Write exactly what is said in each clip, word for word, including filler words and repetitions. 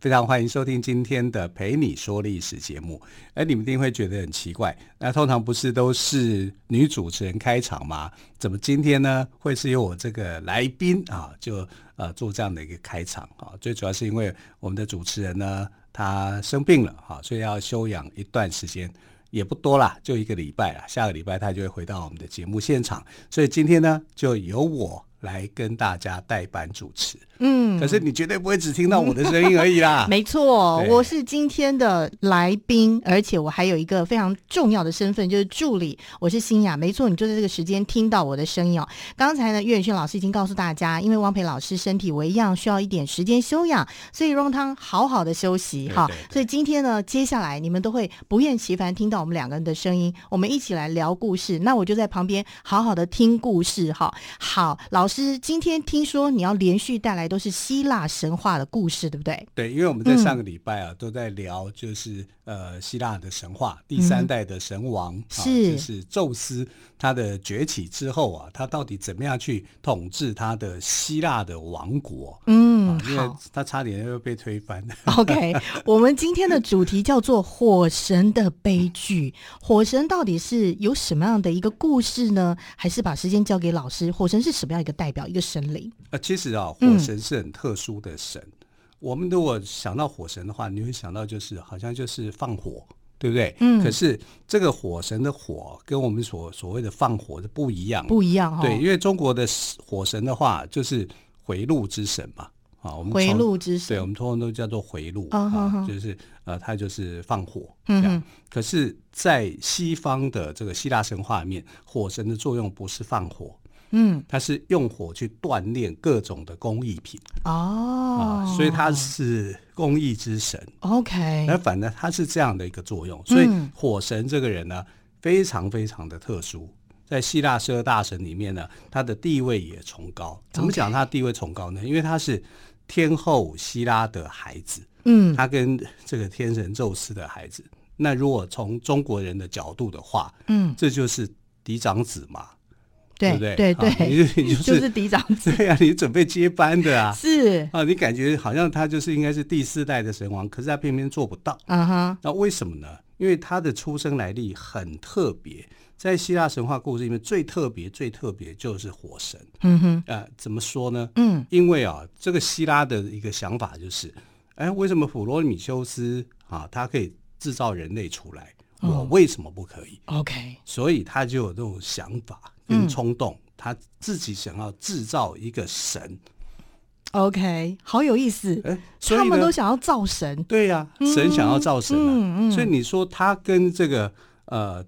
非常欢迎收听今天的陪你说历史节目。哎，你们一定会觉得很奇怪，那通常不是都是女主持人开场吗？怎么今天呢会是由我这个来宾啊就呃做这样的一个开场啊？最主要是因为我们的主持人呢他生病了啊，所以要休养一段时间，也不多啦，就一个礼拜啦，下个礼拜他就会回到我们的节目现场，所以今天呢就由我来跟大家代班主持。嗯，可是你绝对不会只听到我的声音而已啦。没错，我是今天的来宾，而且我还有一个非常重要的身份，就是助理。我是欣雅，没错，你就在这个时间听到我的声音哦。刚才呢，岳远轩老师已经告诉大家，因为汪培老师身体微恙，需要一点时间休养，所以让他好好的休息哈。所以今天呢，接下来你们都会不厌其烦听到我们两个人的声音，我们一起来聊故事。那我就在旁边好好的听故事哈。好，老师，今天听说你要连续带来。都是希腊神话的故事，对不对？对，因为我们在上个礼拜啊，嗯、都在聊就是呃希腊的神话，第三代的神王、嗯啊、是就是宙斯，他的崛起之后啊，他到底怎么样去统治他的希腊的王国？嗯，啊、因为他差点又被推翻。OK， 我们今天的主题叫做火神的悲剧。火神到底是有什么样的一个故事呢？还是把时间交给老师？火神是什么样一个代表？一个神灵？呃，其实啊，火神、嗯。是很特殊的神，我们如果想到火神的话，你会想到就是好像就是放火，对不对？嗯。可是这个火神的火跟我们所所谓的放火是不一样，不一样哈、哦。对，因为中国的火神的话就是回路之神嘛，啊，我们回路之神，对，我们通常都叫做回路、哦、啊，就是呃，它就是放火。嗯。可是，在西方的这个希腊神话里面，火神的作用不是放火。嗯，它是用火去锻炼各种的工艺品哦、啊，所以它是工艺之神。OK， 那反正它是这样的一个作用，所以火神这个人呢，非常非常的特殊，在希腊十二大神里面呢，他的地位也崇高。怎么讲他地位崇高呢？ Okay. 因为他是天后希拉的孩子，嗯，他跟这个天神宙斯的孩子。那如果从中国人的角度的话，嗯，这就是嫡长子嘛。对对 对, 对, 对、啊、你, 你、就是、就是嫡长子，对啊，你准备接班的啊，是啊，你感觉好像他就是应该是第四代的神王，可是他偏偏做不到啊、uh-huh. 那为什么呢？因为他的出生来历很特别，在希腊神话故事里面最特别最特别就是火神。嗯哼，呃，怎么说呢？嗯，因为啊，这个希腊的一个想法就是，哎，为什么普罗米修斯啊，他可以制造人类出来，嗯、我为什么不可以 ？OK， 所以他就有这种想法。跟冲动，他自己想要制造一个神。OK， 好有意思，欸、他们都想要造神。对呀、啊嗯，神想要造神、啊嗯嗯，所以你说他跟这个呃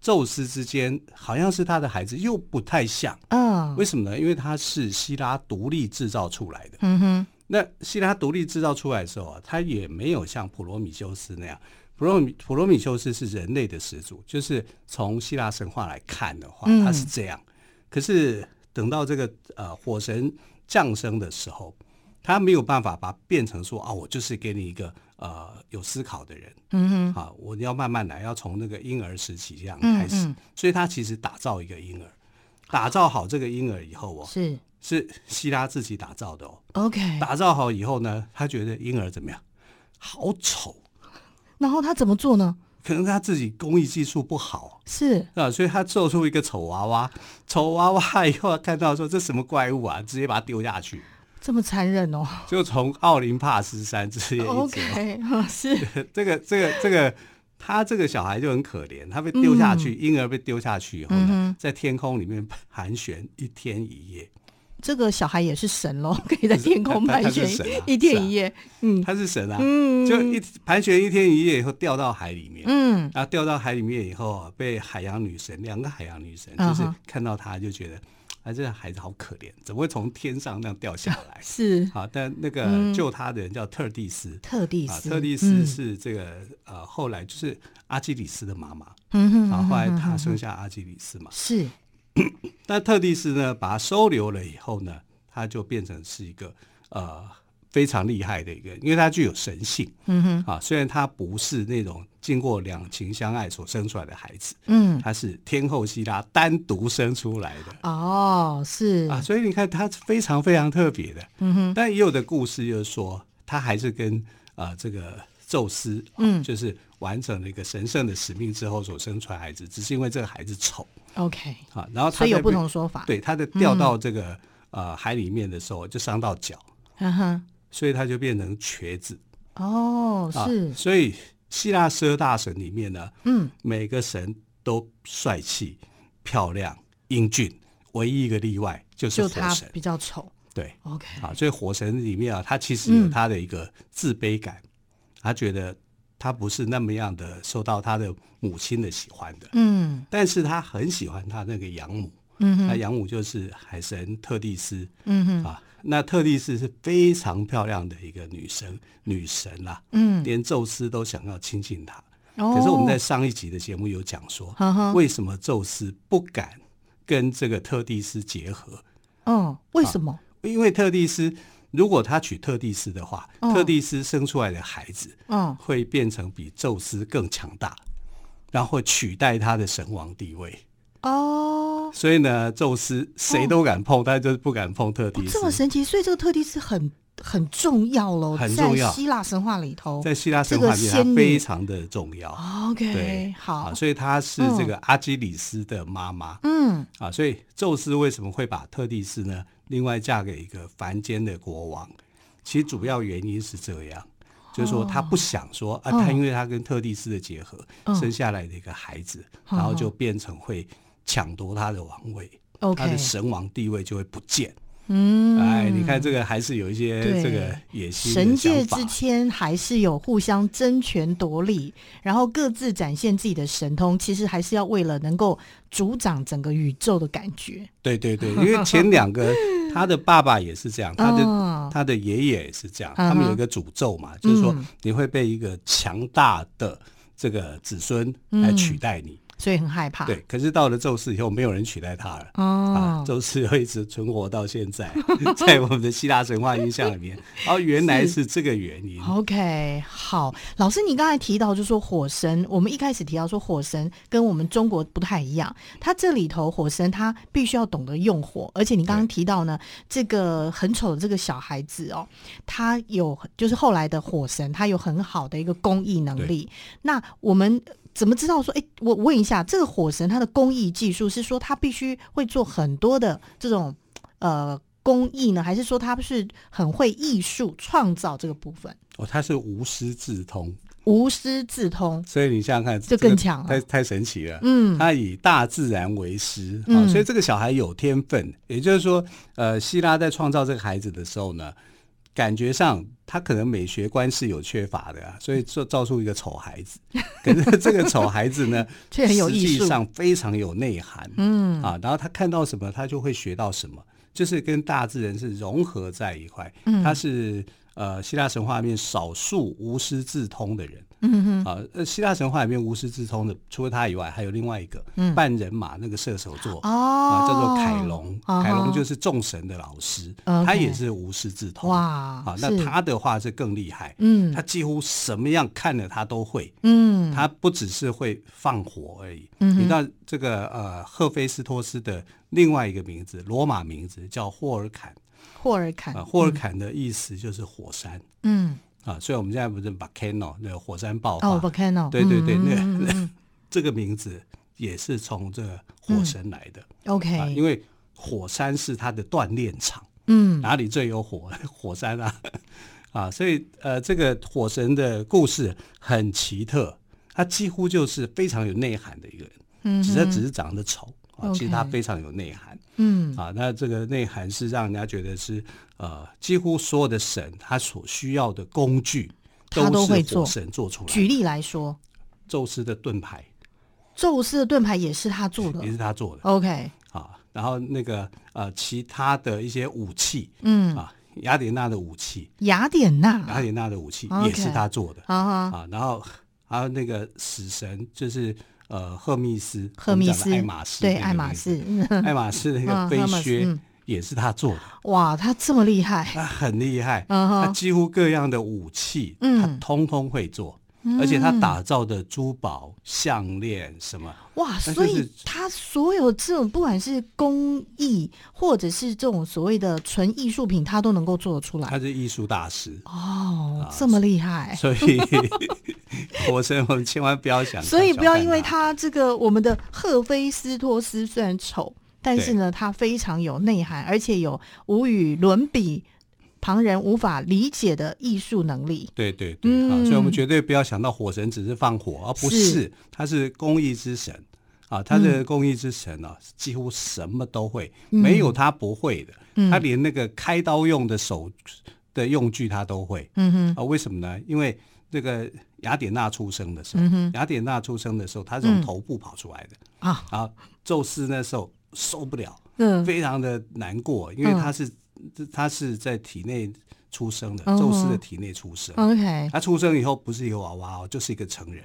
宙斯之间，好像是他的孩子，又不太像。嗯，为什么呢？因为他是希拉独立制造出来的。嗯哼，那希拉独立制造出来的时候啊，他也没有像普罗米修斯那样。普罗米普罗米修斯是人类的始祖，就是从希腊神话来看的话，他是这样。嗯、可是等到这个呃火神降生的时候，他没有办法把它变成说啊，我就是给你一个呃有思考的人，嗯哼，啊，我要慢慢来，要从那个婴儿时期这样开始。嗯嗯，所以他其实打造一个婴儿，打造好这个婴儿以后哦，是是希拉自己打造的哦。OK， 打造好以后呢，他觉得婴儿怎么样？好丑。然后他怎么做呢？可能他自己工艺技术不好，是啊，所以他做出一个丑娃娃。丑娃娃以后看到说这什么怪物啊，直接把它丢下去，这么残忍哦！就从奥林帕斯山直接一走。OK， 是这个这个这个，他这个小孩就很可怜，他被丢下去，嗯、婴儿被丢下去以后呢，嗯、在天空里面盘旋一天一夜。这个小孩也是神咯，可以在天空盘旋一天一夜、啊啊、嗯，他是神啊，嗯，就一盘旋一天一夜以后掉到海里面，嗯，然后掉到海里面以后被海洋女神，两个海洋女神就是看到他就觉得、嗯、哎，这个孩子好可怜，怎么会从天上那样掉下来？是好、啊，但那个救他的人叫特蒂斯，嗯、特蒂斯、啊，特蒂斯是这个、嗯、呃，后来就是阿基里斯的妈妈，嗯哼，然后后来他生下阿基里斯嘛，是。但特蒂斯呢，把他收留了以后呢，他就变成是一个呃非常厉害的一个，因为他具有神性，嗯哼，啊，虽然他不是那种经过两情相爱所生出来的孩子，嗯，他是天后希拉单独生出来的，哦，是啊，所以你看他非常非常特别的，嗯哼，但也有的故事就是说，他还是跟啊、呃、这个宙斯，嗯，就是完成了一个神圣的使命之后所生出来的孩子，只是因为这个孩子丑。OK， 好，然后他所以有不同说法，对，他的掉到这个、嗯、呃海里面的时候就伤到脚、嗯，所以他就变成瘸子。哦，是，啊、所以希腊十二大神里面呢，嗯，每个神都帅气、漂亮、英俊，唯一一个例外就是火神，就他比较丑。对 ，OK， 好，所以火神里面啊，他其实有他的一个自卑感，嗯、他觉得。他不是那么样的受到他的母亲的喜欢的，嗯，但是他很喜欢他那个养母，嗯，他养母就是海神特蒂斯，嗯哼，啊，那特蒂斯是非常漂亮的一个女神，女神啦、啊，嗯，连宙斯都想要亲近她、哦，可是我们在上一集的节目有讲说，呵呵为什么宙斯不敢跟这个特蒂斯结合？哦，为什么？啊、因为特蒂斯。如果他娶特蒂斯的话、哦、特蒂斯生出来的孩子会变成比宙斯更强大、哦、然后取代他的神王地位哦。所以呢宙斯谁都敢碰、哦、但就是不敢碰特蒂斯、哦、这么神奇。所以这个特蒂斯很很重要咯，很重要，在希腊神话里头，在希腊神话里面它非常的重要、哦、OK 对好、啊、所以他是这个阿基里斯的妈妈，嗯啊，所以宙斯为什么会把特蒂斯呢另外嫁给一个凡间的国王，其实主要原因是这样，就是说他不想说、哦、啊，他因为他跟特蒂斯的结合、哦、生下来的一个孩子、哦、然后就变成会抢夺他的王位、哦、他的神王地位就会不见。嗯，哎，你看这个还是有一些这个野心的想法。神界之间还是有互相争权夺利，然后各自展现自己的神通，其实还是要为了能够主掌整个宇宙的感觉。对对对，因为前两个他的爸爸也是这样，他的、哦、他的爷爷也是这样，他们有一个诅咒嘛，嗯、就是说你会被一个强大的这个子孙来取代你。嗯，所以很害怕。对，可是到了宙斯以后，没有人取代他了。哦，啊、宙斯会一直存活到现在，在我们的希腊神话印象里面。哦，原来是这个原因。OK， 好，老师，你刚才提到就是说火神，我们一开始提到说火神跟我们中国不太一样，他这里头火神他必须要懂得用火，而且你刚刚提到呢，这个很丑的这个小孩子哦，他有就是后来的火神，他有很好的一个工艺能力。那我们。怎么知道说？哎，我问一下，这个火神他的工艺技术是说他必须会做很多的这种呃工艺呢，还是说他是很会艺术创造这个部分？哦，他是无师自通，无师自通，所以你想想看，这更强了，这个、太太神奇了。嗯，他以大自然为师啊、嗯哦，所以这个小孩有天分。也就是说，呃，希拉在创造这个孩子的时候呢。感觉上他可能美学观是有缺乏的、啊、所以就造出一个丑孩子。可是这个丑孩子呢却很有艺术，实际上非常有内涵、嗯啊、然后他看到什么他就会学到什么，就是跟大自然是融合在一块、嗯、他是、呃、希腊神话里面少数无师自通的人、嗯哼啊、希腊神话里面无师自通的除了他以外还有另外一个、嗯、半人马那个射手座、哦啊、叫做凯龙、哦、凯龙就是众神的老师、哦、他也是无师自通。哇、啊、那他的话是更厉害、嗯、他几乎什么样看了他都会、嗯、他不只是会放火而已、嗯、你知道这个呃，赫菲斯托斯的另外一个名字罗马名字叫霍尔坎，霍尔坎、呃、霍尔坎的意思就是火山。嗯啊，所以我们现在不是 volcano 那个火山爆发哦 volcano 对对对、嗯那个嗯嗯、这个名字也是从这个火神来的、嗯、OK、啊、因为火山是它的锻炼场，嗯，哪里最有火火山啊啊，所以呃，这个火神的故事很奇特，他几乎就是非常有内涵的一个人，嗯，只是只是长得丑。其实他非常有内涵，嗯、okay, 啊，那这个内涵是让人家觉得是呃，几乎所有的神他所需要的工具都是火神做出来的。举例来说，宙斯的盾牌，宙斯的盾牌也是他做的，也是他做的。OK， 啊，然后那个呃其他的一些武器，嗯啊，雅典娜的武器，雅典娜，雅典娜的武器也是他做的， okay, 啊，然后还有那个死神就是呃赫密斯，赫密斯，爱马仕，对，爱马仕，爱马仕那个飞靴。嗯，也是他做的。哇，他这么厉害，他很厉害，uh-huh. 他几乎各样的武器，嗯，他通通会做，嗯，而且他打造的珠宝、项链什么，哇，就是，所以他所有这种不管是工艺或者是这种所谓的纯艺术品，他都能够做得出来。他是艺术大师哦，啊，这么厉害，所以。我所以我们千万不要想，所以不要因为他这个我们的赫菲斯托斯虽然丑。但是呢，它非常有内涵，而且有无与伦比、旁人无法理解的艺术能力。对对对，嗯，啊，所以我们绝对不要想到火神只是放火，而，啊，不是，他是工艺之神啊，他的工艺之神啊，嗯，几乎什么都会，没有他不会的，嗯，他连那个开刀用的手的用具他都会。嗯哼，啊，为什么呢？因为那个雅典娜出生的时候，嗯，雅典娜出生的时候，他是从头部跑出来的，嗯，啊，然后宙斯那时候。受不了，嗯，非常的难过，因为他是，嗯，他是在体内出生的，嗯，宙斯的体内出生，嗯 okay，他出生以后不是一个娃娃哦，就是一个成人。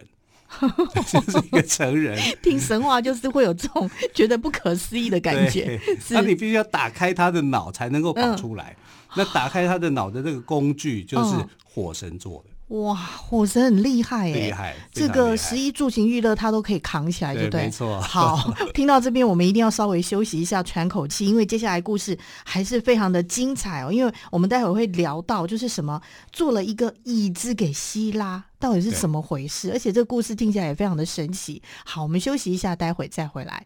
就是一个成人，听神话就是会有这种觉得不可思议的感觉。那你必须要打开他的脑才能够跑出来，嗯，那打开他的脑的这个工具就是火神做的。嗯，哇，火神很厉害耶，厉害，这个食衣住行娱乐他都可以扛起来，对不对？没错。好，听到这边我们一定要稍微休息一下，喘口气，因为接下来故事还是非常的精彩哦。因为我们待会会聊到就是什么做了一个椅子给希拉，到底是怎么回事，而且这个故事听起来也非常的神奇。好，我们休息一下，待会再回来。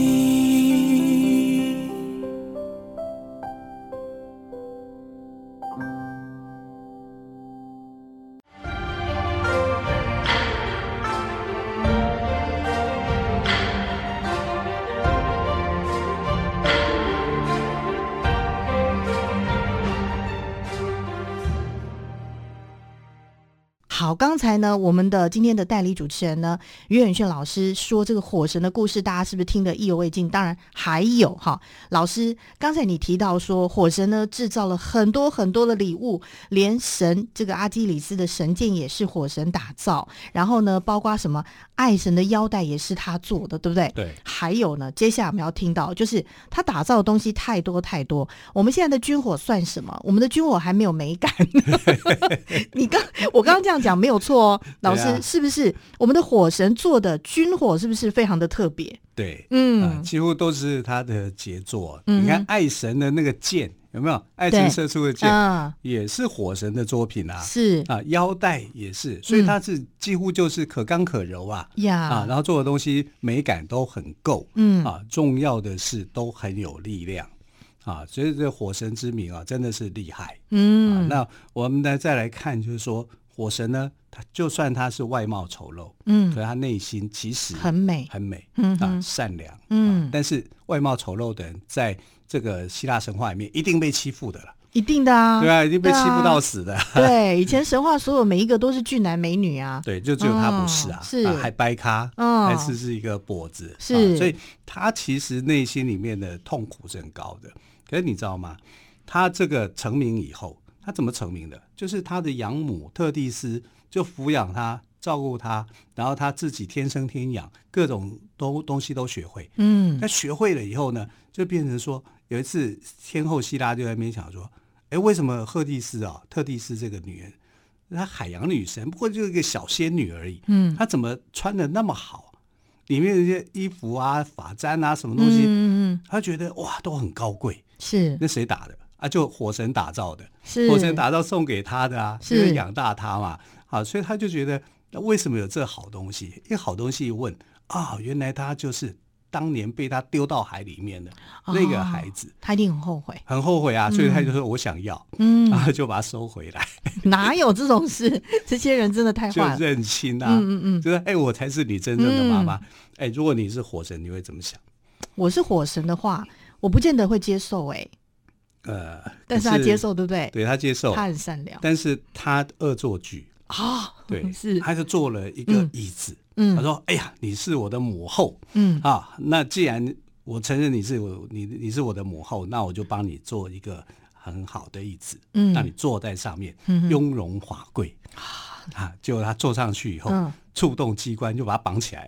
好，刚才呢我们的今天的代理主持人呢于远炫老师说这个火神的故事，大家是不是听得意犹未尽？当然还有哈，老师刚才你提到说火神呢制造了很多很多的礼物，连神这个阿基里斯的神剑也是火神打造，然后呢包括什么爱神的腰带也是他做的，对不对？对。还有呢，接下来我们要听到就是他打造的东西太多太多，我们现在的军火算什么？我们的军火还没有美感。你刚我刚刚这样讲没有错哦，老师，啊，是不是我们的火神做的军火是不是非常的特别？对，嗯，呃、几乎都是他的杰作，嗯。你看爱神的那个剑有没有？爱神射出的剑，啊，也是火神的作品啊。是啊，腰带也是，所以它是几乎就是可刚可柔啊。嗯，啊，然后做的东西美感都很够，嗯啊，重要的是都很有力量。啊，所以这火神之名啊，真的是厉害。嗯，啊，那我们呢再来看，就是说。火神呢，他就算他是外貌丑陋，嗯，可是他内心其实很美，很美，嗯啊，善良，嗯，啊。但是外貌丑陋的人，在这个希腊神话里面，一定被欺负的了，一定的啊，对啊，一定被欺负到死的。对，啊，对，以前神话所有每一个都是俊男美女啊，对，就只有他不是啊，哦，是啊，还掰咖，哦，还是是一个跛子，是，啊，所以他其实内心里面的痛苦是很高的。可是你知道吗？他这个成名以后。他怎么成名的？就是他的养母特蒂斯就抚养他，照顾他，然后他自己天生天养，各种都东西都学会。嗯，他学会了以后呢，就变成说，有一次天后希拉就在那边想说，哎，为什么赫蒂斯啊，特蒂斯这个女人，她海洋女神，不过就是一个小仙女而已。嗯，她怎么穿得那么好？里面的一些衣服啊、发簪啊，什么东西，嗯，她觉得哇，都很高贵。是，那谁打的？啊，就火神打造的，火神打造送给他的啊，因为养大他嘛，啊，所以他就觉得那为什么有这好东西？因为好东西一问啊，原来他就是当年被他丢到海里面的、哦、那个孩子，他一定很后悔，很后悔啊、嗯、所以他就说我想要，嗯，然后就把他收回来。哪有这种事？这些人真的太坏了，就认亲啊，嗯嗯嗯，就是哎、欸，我才是你真正的妈妈。哎、嗯欸，如果你是火神，你会怎么想？我是火神的话，我不见得会接受哎、欸。呃，但是他接受对不对？对，他接受，他很善良，但是他恶作剧啊、哦，对，是，他就做了一个椅子。嗯嗯、他说：“哎呀，你是我的母后，嗯啊，那既然我承认你是我，你你是我的母后，那我就帮你做一个很好的椅子，嗯，让你坐在上面，嗯、雍容华贵啊。结果他坐上去以后，嗯、触动机关就把他绑起来。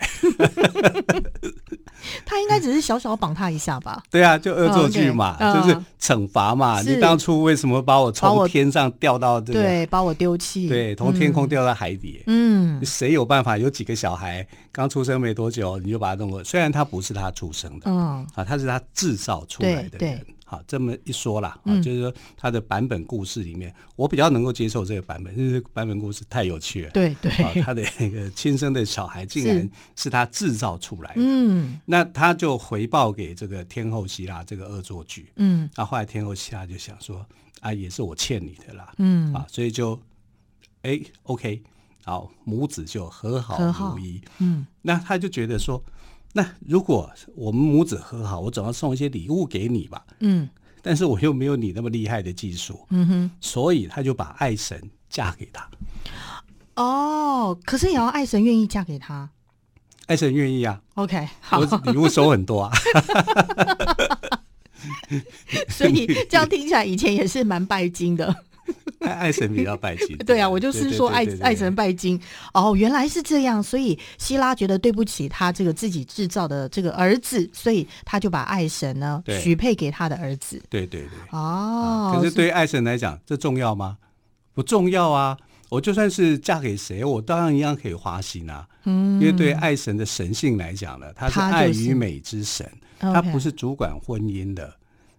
他应该只是小小绑他一下吧？对啊，就恶作剧嘛， oh, okay. uh, 就是惩罚嘛。你当初为什么把我从天上掉到这个？对，把我丢弃。对，从天空掉到海底。嗯。”谁有办法？有几个小孩刚出生没多久，你就把他弄过。虽然他不是他出生的，嗯，啊，他是他制造出来的人。好，这么一说啦、嗯啊，就是说他的版本故事里面，我比较能够接受这个版本，因为版本故事太有趣了。对对、啊，他的那个亲生的小孩竟然是他制造出来的。嗯，那他就回报给这个天后希拉这个恶作剧。嗯，那、啊、后来天后希拉就想说，啊，也是我欠你的啦。嗯，啊，所以就，哎、欸、，OK。好，母子就和好如一。嗯，那他就觉得说，那如果我们母子和好，我总要送一些礼物给你吧。嗯，但是我又没有你那么厉害的技术。嗯哼，所以他就把爱神嫁给他。哦，可是也要爱神愿意嫁给他。爱神愿意啊。OK， 好，我礼物收很多啊。所以这样听起来，以前也是蛮拜金的。爱神比较拜金。对啊，我就是说爱爱神拜金。哦，原来是这样，所以希拉觉得对不起他这个自己制造的这个儿子，所以他就把爱神呢许配给他的儿子。对对对。哦、啊。可是对于爱神来讲，这重要吗？不重要啊！我就算是嫁给谁，我当然一样可以花心啊。嗯。因为对爱神的神性来讲呢，他是爱与美之神，他、就是、不是主管婚姻的、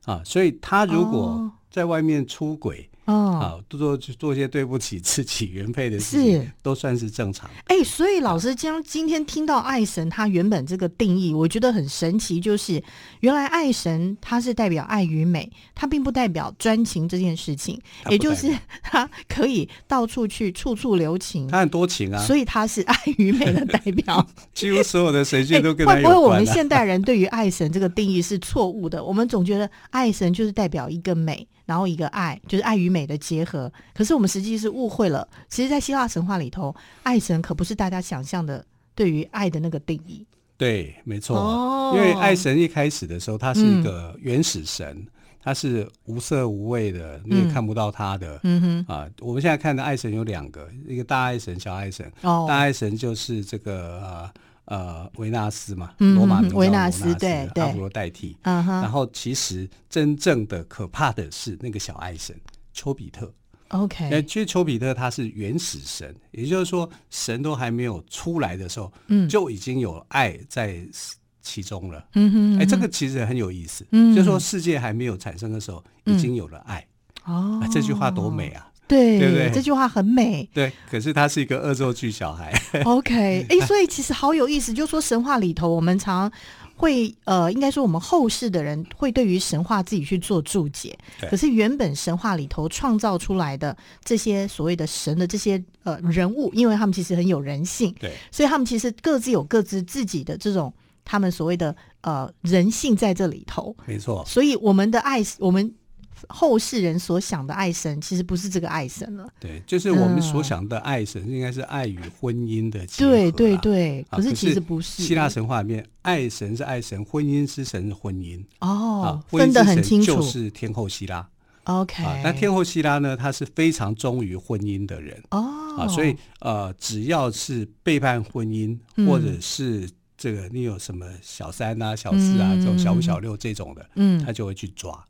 okay. 啊。所以他如果在外面出轨。哦哦、啊，做做些对不起自己原配的事情，都算是正常。哎、欸，所以老师将今天听到爱神他原本这个定义，我觉得很神奇，就是原来爱神他是代表爱与美，他并不代表专情这件事情，也就是他可以到处去处处留情，他很多情啊，所以他是爱与美的代表。几乎所有的神仙都跟他有关、啊欸。会不会我们现代人对于爱神这个定义是错误的？我们总觉得爱神就是代表一个美。然后一个爱就是爱与美的结合，可是我们实际是误会了。其实在希腊神话里头，爱神可不是大家想象的对于爱的那个定义。对，没错、哦、因为爱神一开始的时候他是一个原始神、嗯、他是无色无味的，你也看不到他的、嗯啊、我们现在看的爱神有两个，一个大爱神小爱神、哦、大爱神就是这个呃呃，维纳斯嘛，罗马的维纳斯，对对，阿波罗代替、嗯。然后其实真正的可怕的是那个小爱神丘比特。OK， 其实丘比特他是原始神，也就是说神都还没有出来的时候，嗯、就已经有爱在其中了。嗯哼，哎、欸，这个其实很有意思，嗯、就是说世界还没有产生的时候，嗯、已经有了爱。哦、啊，这句话多美啊！对, 对, 对，这句话很美。对，可是他是一个恶作剧小孩。OK， 哎，所以其实好有意思，就是说神话里头，我们常会呃，应该说我们后世的人会对于神话自己去做注解。可是原本神话里头创造出来的这些所谓的神的这些呃人物，因为他们其实很有人性，对，所以他们其实各自有各自自己的这种他们所谓的呃人性在这里头。没错。所以我们的爱，我们。后世人所想的爱神其实不是这个爱神了，对，就是我们所想的爱神应该是爱与婚姻的结合、啊嗯、对对对，可是其实不是。希腊神话里面爱神是爱神，婚姻之神是婚姻，哦、啊、分得很清楚，就是天后希拉。 OK、啊、那天后希拉呢，她是非常忠于婚姻的人，哦、啊、所以呃，只要是背叛婚姻、嗯、或者是这个你有什么小三啊小四啊、嗯、这种小五小六这种的，嗯，她就会去抓。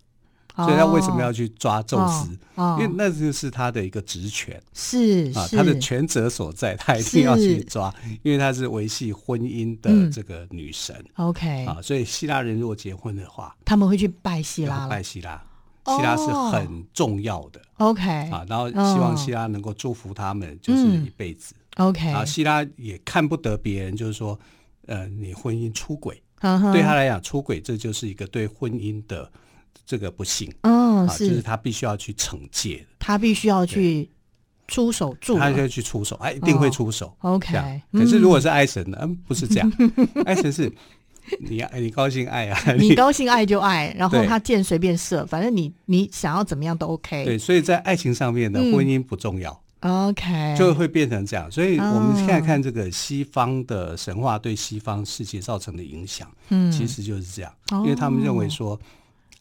所以他为什么要去抓宙斯、哦哦、因为那就是他的一个职权，是、啊、他的权责所在，他一定要去抓，因为他是维系婚姻的这个女神、嗯 okay 啊、所以希腊人如果结婚的话，他们会去拜希腊，拜希腊，希腊是很重要的、哦 okay 啊、然后希望希腊能够祝福他们就是一辈子、嗯 okay 啊、希腊也看不得别人，就是说呃你婚姻出轨，uh-huh. 对他来讲出轨这就是一个对婚姻的这个不幸，哦、oh, 啊，就是他必须要去惩戒，他必须要去出手助，他就去出手，他一定会出手。Oh, OK， 可是如果是爱神呢？嗯，不是这样，爱神是你你高兴爱啊，你, 你高兴爱就爱，然后他箭随便射，反正你你想要怎么样都 OK。对，所以在爱情上面呢，嗯、婚姻不重要。OK， 就会变成这样，所以我们现在看这个西方的神话对西方世界造成的影响，嗯，其实就是这样，因为他们认为说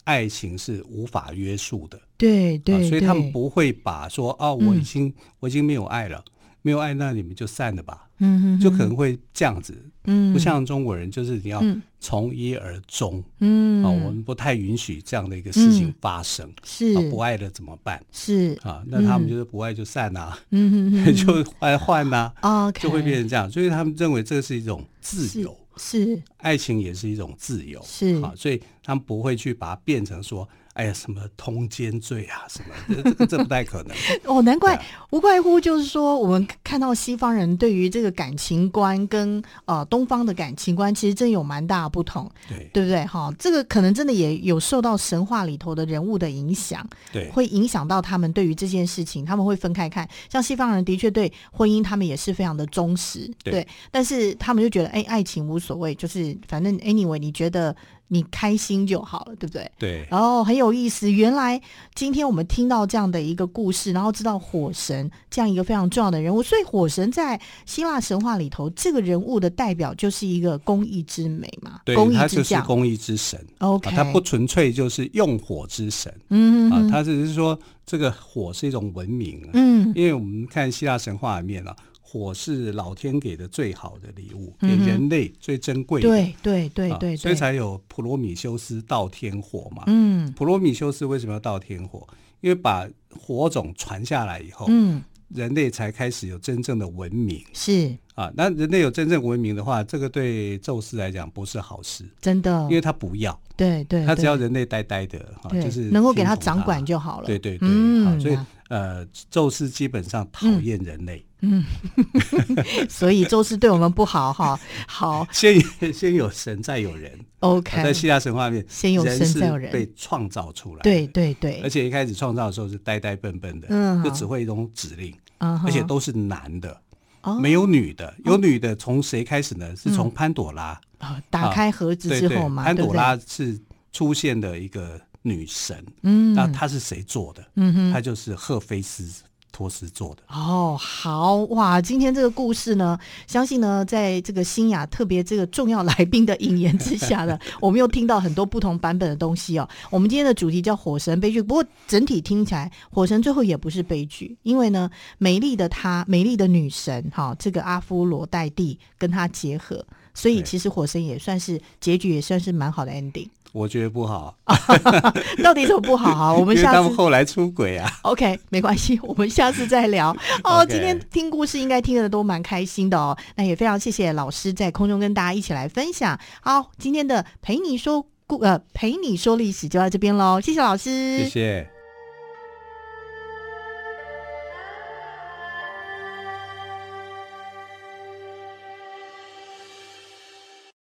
爱情是无法约束的，对 对, 对、啊，所以他们不会把说啊，我已经、嗯、我已经没有爱了，没有爱那你们就散了吧，嗯哼哼，就可能会这样子，嗯，不像中国人就是你要从一而终，嗯，啊，我们不太允许这样的一个事情发生，嗯、是、啊，不爱了怎么办？是啊，那他们就是不爱就散啊，嗯哼哼，就换换啊，哦、okay ，就会变成这样，所以他们认为这是一种自由。是，爱情也是一种自由，是啊，所以他们不会去把它变成说，哎呀，什么通奸罪啊，什么这个这不太可能。哦，难怪，无怪乎就是说，我们看到西方人对于这个感情观跟呃东方的感情观，其实真有蛮大的不同，对，对不对？哈、哦，这个可能真的也有受到神话里头的人物的影响，对，会影响到他们对于这件事情，他们会分开看。像西方人的确对婚姻，他们也是非常的忠实，对，对但是他们就觉得，哎，爱情无所谓，就是反正 anyway， 你觉得你开心就好了，对不对？对。然后很有意思，原来今天我们听到这样的一个故事，然后知道火神这样一个非常重要的人物，所以火神在希腊神话里头，这个人物的代表就是一个公义之美嘛，对，公义之将，他就是公义之神。OK，、啊、他不纯粹就是用火之神，嗯哼哼，啊，他只是说这个火是一种文明、啊，嗯，因为我们看希腊神话里面啊。火是老天给的最好的礼物，给人类最珍贵的、嗯、对对对 对, 对、啊、所以才有普罗米修斯盗天火嘛。嗯，普罗米修斯为什么要盗天火？因为把火种传下来以后，嗯，人类才开始有真正的文明。是啊，那人类有真正文明的话，这个对宙斯来讲不是好事，真的，因为他不要，对 对, 对，他只要人类呆呆的，啊、就是能够给他掌管就好了。对对对，嗯啊、所以呃，宙斯基本上讨厌人类。嗯嗯所以宙斯对我们不好哈。好，先先有神再有人。 OK， 在希腊神话里面，先有神再有人，被创造出来。对对对，而且一开始创造的时候是呆呆笨笨的、嗯、就只会一种指令、嗯、而且都是男的、嗯、没有女的、嗯、有女的从谁开始呢？是从潘朵拉、嗯啊、打开盒子之后嘛、啊、对对，潘朵拉是出现的一个女神。嗯，那她是谁做的？嗯，她就是赫菲斯托斯做的。哦，好哇！今天这个故事呢，相信呢，在这个新雅特别这个重要来宾的引言之下呢，我们又听到很多不同版本的东西哦。我们今天的主题叫火神悲剧，不过整体听起来，火神最后也不是悲剧，因为呢，美丽的她，美丽的女神哈、哦，这个阿芙罗黛蒂跟她结合，所以其实火神也算是结局，也算是蛮好的 ending。我觉得不好到底怎么不好啊？我们下次因为他们后来出轨啊。 OK， 没关系，我们下次再聊哦、okay。 今天听故事应该听得都蛮开心的哦，那也非常谢谢老师在空中跟大家一起来分享。好，今天的陪你说呃陪你说历史就到这边咯，谢谢老师，谢谢。